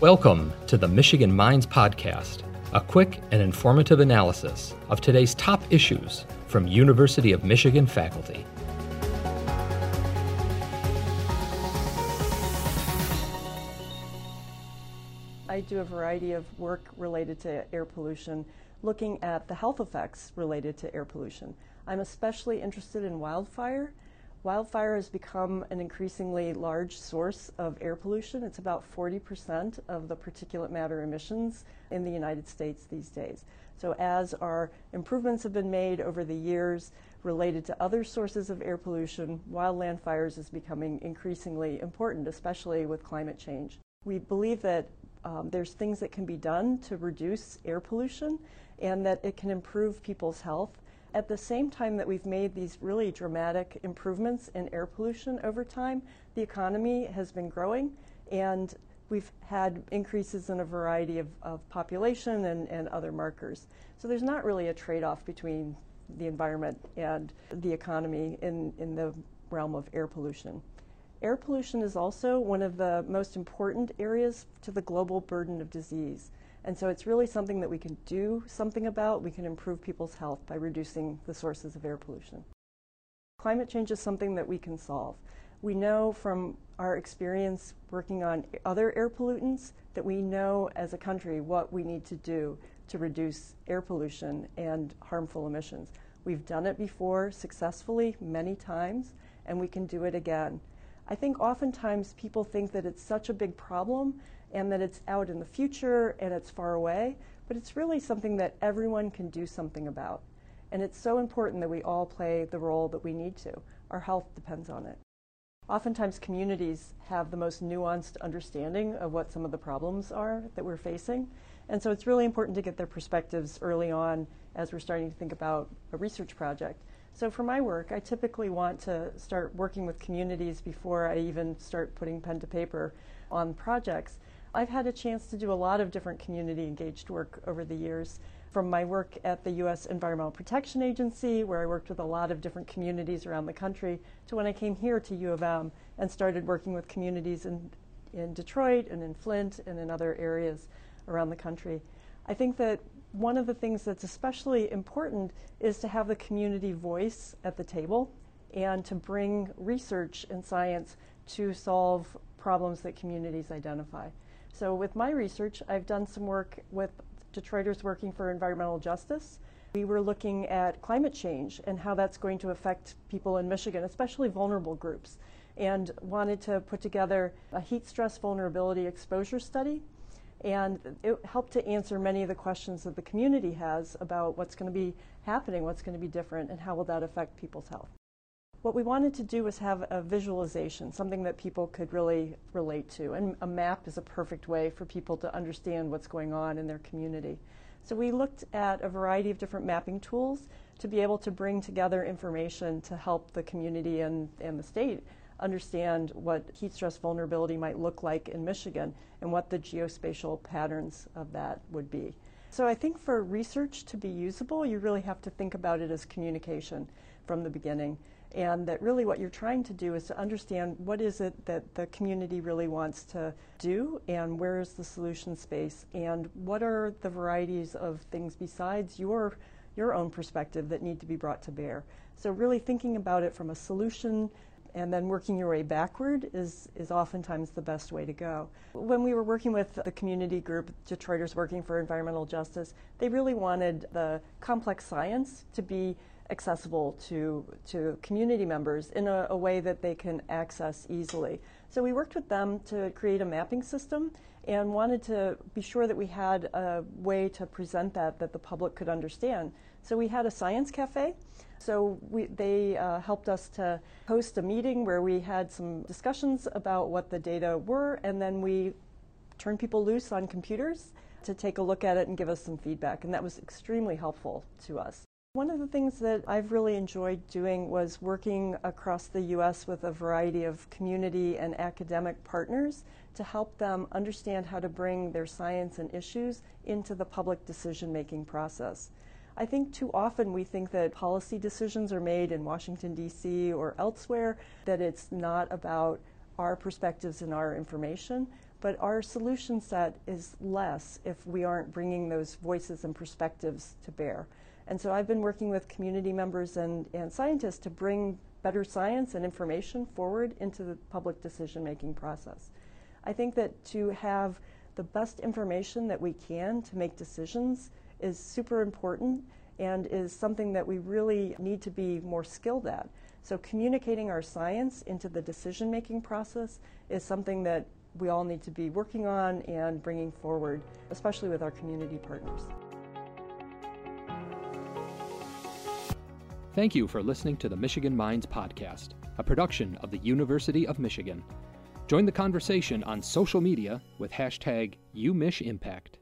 Welcome to the Michigan Minds podcast, a quick and informative analysis of today's top issues from University of Michigan faculty. I do a variety of work related to air pollution, looking at the health effects related to air pollution. I'm especially interested in wildfire. Wildfire has become an increasingly large source of air pollution. It's about 40% of the particulate matter emissions in the United States these days. So as our improvements have been made over the years related to other sources of air pollution, wildland fires is becoming increasingly important, especially with climate change. We believe that there's things that can be done to reduce air pollution and that it can improve people's health. At the same time that we've made these really dramatic improvements in air pollution over time, the economy has been growing and we've had increases in a variety of population and other markers. So there's not really a trade-off between the environment and the economy in the realm of air pollution. Air pollution is also one of the most important areas to the global burden of disease. And so it's really something that we can do something about. We can improve people's health by reducing the sources of air pollution. Climate change is something that we can solve. We know from our experience working on other air pollutants that we know as a country what we need to do to reduce air pollution and harmful emissions. We've done it before successfully many times, and we can do it again. I think oftentimes people think that it's such a big problem and that it's out in the future and it's far away, but it's really something that everyone can do something about. And it's so important that we all play the role that we need to. Our health depends on it. Oftentimes communities have the most nuanced understanding of what some of the problems are that we're facing. And so it's really important to get their perspectives early on as we're starting to think about a research project. So for my work, I typically want to start working with communities before I even start putting pen to paper on projects. I've had a chance to do a lot of different community-engaged work over the years, from my work at the U.S. Environmental Protection Agency, where I worked with a lot of different communities around the country, to when I came here to U of M and started working with communities in Detroit and in Flint and in other areas around the country. I think that one of the things that's especially important is to have the community voice at the table and to bring research and science to solve problems that communities identify. So with my research, I've done some work with Detroiters Working for Environmental Justice. We were looking at climate change and how that's going to affect people in Michigan, especially vulnerable groups, and wanted to put together a heat stress vulnerability exposure study. And it helped to answer many of the questions that the community has about what's going to be happening, what's going to be different, and how will that affect people's health. What we wanted to do was have a visualization, something that people could really relate to. And a map is a perfect way for people to understand what's going on in their community. So we looked at a variety of different mapping tools to be able to bring together information to help the community and the state understand what heat stress vulnerability might look like in Michigan and what the geospatial patterns of that would be. So I think for research to be usable, you really have to think about it as communication from the beginning. And that really what you're trying to do is to understand what is it that the community really wants to do and where is the solution space and what are the varieties of things besides your own perspective that need to be brought to bear. So really thinking about it from a solution and then working your way backward is oftentimes the best way to go. When we were working with the community group, Detroiters Working for Environmental Justice, they really wanted the complex science to be accessible to community members in a way that they can access easily. So we worked with them to create a mapping system and wanted to be sure that we had a way to present that the public could understand. So we had a science cafe. So they helped us to host a meeting where we had some discussions about what the data were, and then we turned people loose on computers to take a look at it and give us some feedback, and that was extremely helpful to us. One of the things that I've really enjoyed doing was working across the U.S. with a variety of community and academic partners to help them understand how to bring their science and issues into the public decision-making process. I think too often we think that policy decisions are made in Washington, D.C. or elsewhere, that it's not about our perspectives and our information, but our solution set is less if we aren't bringing those voices and perspectives to bear. And so I've been working with community members and scientists to bring better science and information forward into the public decision-making process. I think that to have the best information that we can to make decisions is super important and is something that we really need to be more skilled at. So communicating our science into the decision-making process is something that we all need to be working on and bringing forward, especially with our community partners. Thank you for listening to the Michigan Minds podcast, a production of the University of Michigan. Join the conversation on social media with #YouMichImpact.